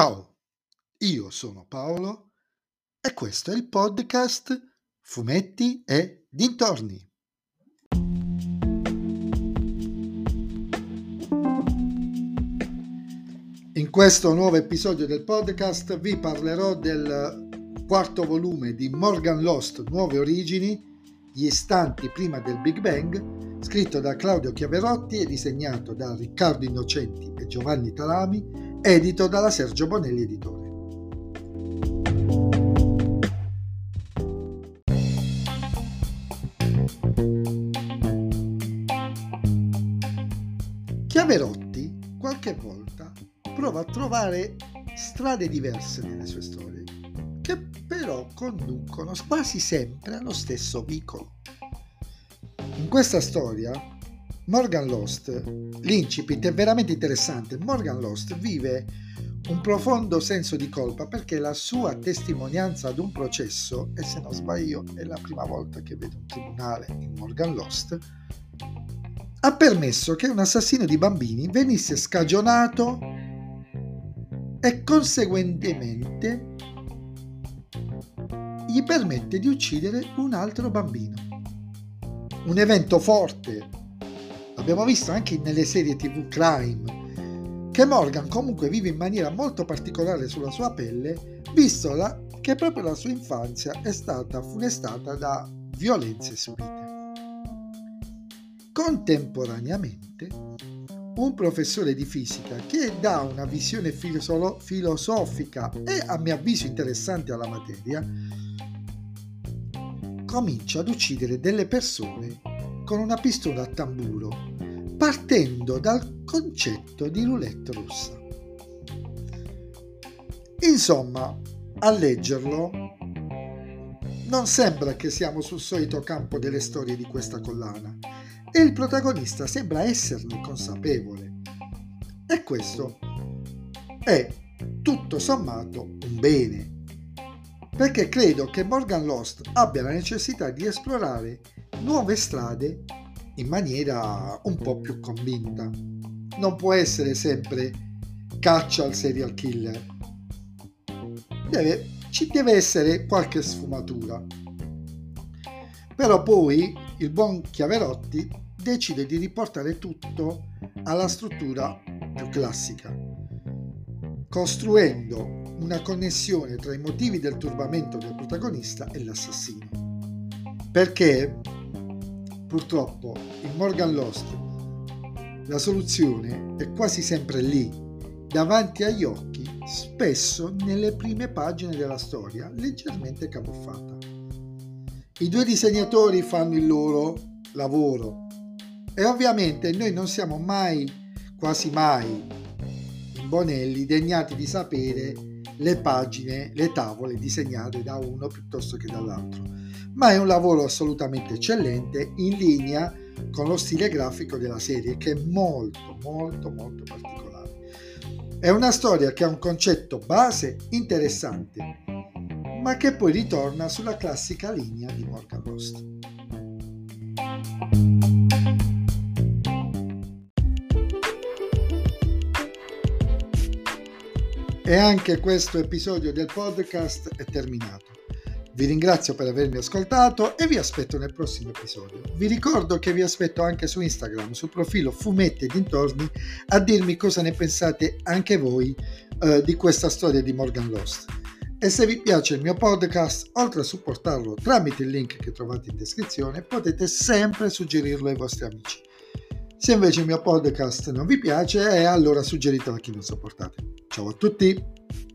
Ciao, io sono Paolo e questo è il podcast Fumetti e dintorni. In questo nuovo episodio del podcast vi parlerò del quarto volume di Morgan Lost Nuove Origini, Gli istanti prima del Big Bang, scritto da Claudio Chiaverotti e disegnato da Riccardo Innocenti e Giovanni Talami, edito dalla Sergio Bonelli Editore. Chiaverotti qualche volta prova a trovare strade diverse nelle sue storie, che però conducono quasi sempre allo stesso vicolo. In questa storia, Morgan Lost, l'incipit è veramente interessante. Morgan Lost vive un profondo senso di colpa perché la sua testimonianza ad un processo, e se non sbaglio è la prima volta che vedo un tribunale in Morgan Lost, ha permesso che un assassino di bambini venisse scagionato e conseguentemente gli permette di uccidere un altro bambino. Un evento forte, l'abbiamo visto anche nelle serie TV crime, che Morgan comunque vive in maniera molto particolare sulla sua pelle, visto che proprio la sua infanzia è stata funestata da violenze subite. Contemporaneamente, un professore di fisica che dà una visione filosofica e a mio avviso interessante alla materia comincia ad uccidere delle persone con una pistola a tamburo partendo dal concetto di roulette russa. Insomma, a leggerlo non sembra che siamo sul solito campo delle storie di questa collana e il protagonista sembra esserne consapevole, e questo è tutto sommato un bene, perché credo che Morgan Lost abbia la necessità di esplorare nuove strade in maniera un po' più convinta. Non può essere sempre caccia al serial killer, ci deve essere qualche sfumatura. Però poi il buon Chiaverotti decide di riportare tutto alla struttura più classica, costruendo una connessione tra i motivi del turbamento del protagonista e l'assassino. Perché, purtroppo, in Morgan Lost la soluzione è quasi sempre lì, davanti agli occhi, spesso nelle prime pagine della storia, leggermente camuffata. I due disegnatori fanno il loro lavoro e ovviamente noi non siamo mai, quasi mai, in Bonelli, degnati di sapere le pagine, le tavole disegnate da uno piuttosto che dall'altro, ma è un lavoro assolutamente eccellente in linea con lo stile grafico della serie, che è molto particolare. È una storia che ha un concetto base interessante, ma che poi ritorna sulla classica linea di Morgan Lost. E anche questo episodio del podcast è terminato. Vi ringrazio per avermi ascoltato e vi aspetto nel prossimo episodio. Vi ricordo che vi aspetto anche su Instagram, sul profilo Fumetti e dintorni, a dirmi cosa ne pensate anche voi di questa storia di Morgan Lost. E se vi piace il mio podcast, oltre a supportarlo tramite il link che trovate in descrizione, potete sempre suggerirlo ai vostri amici. Se invece il mio podcast non vi piace, allora suggeritelo a chi non sopportate. Ciao a tutti!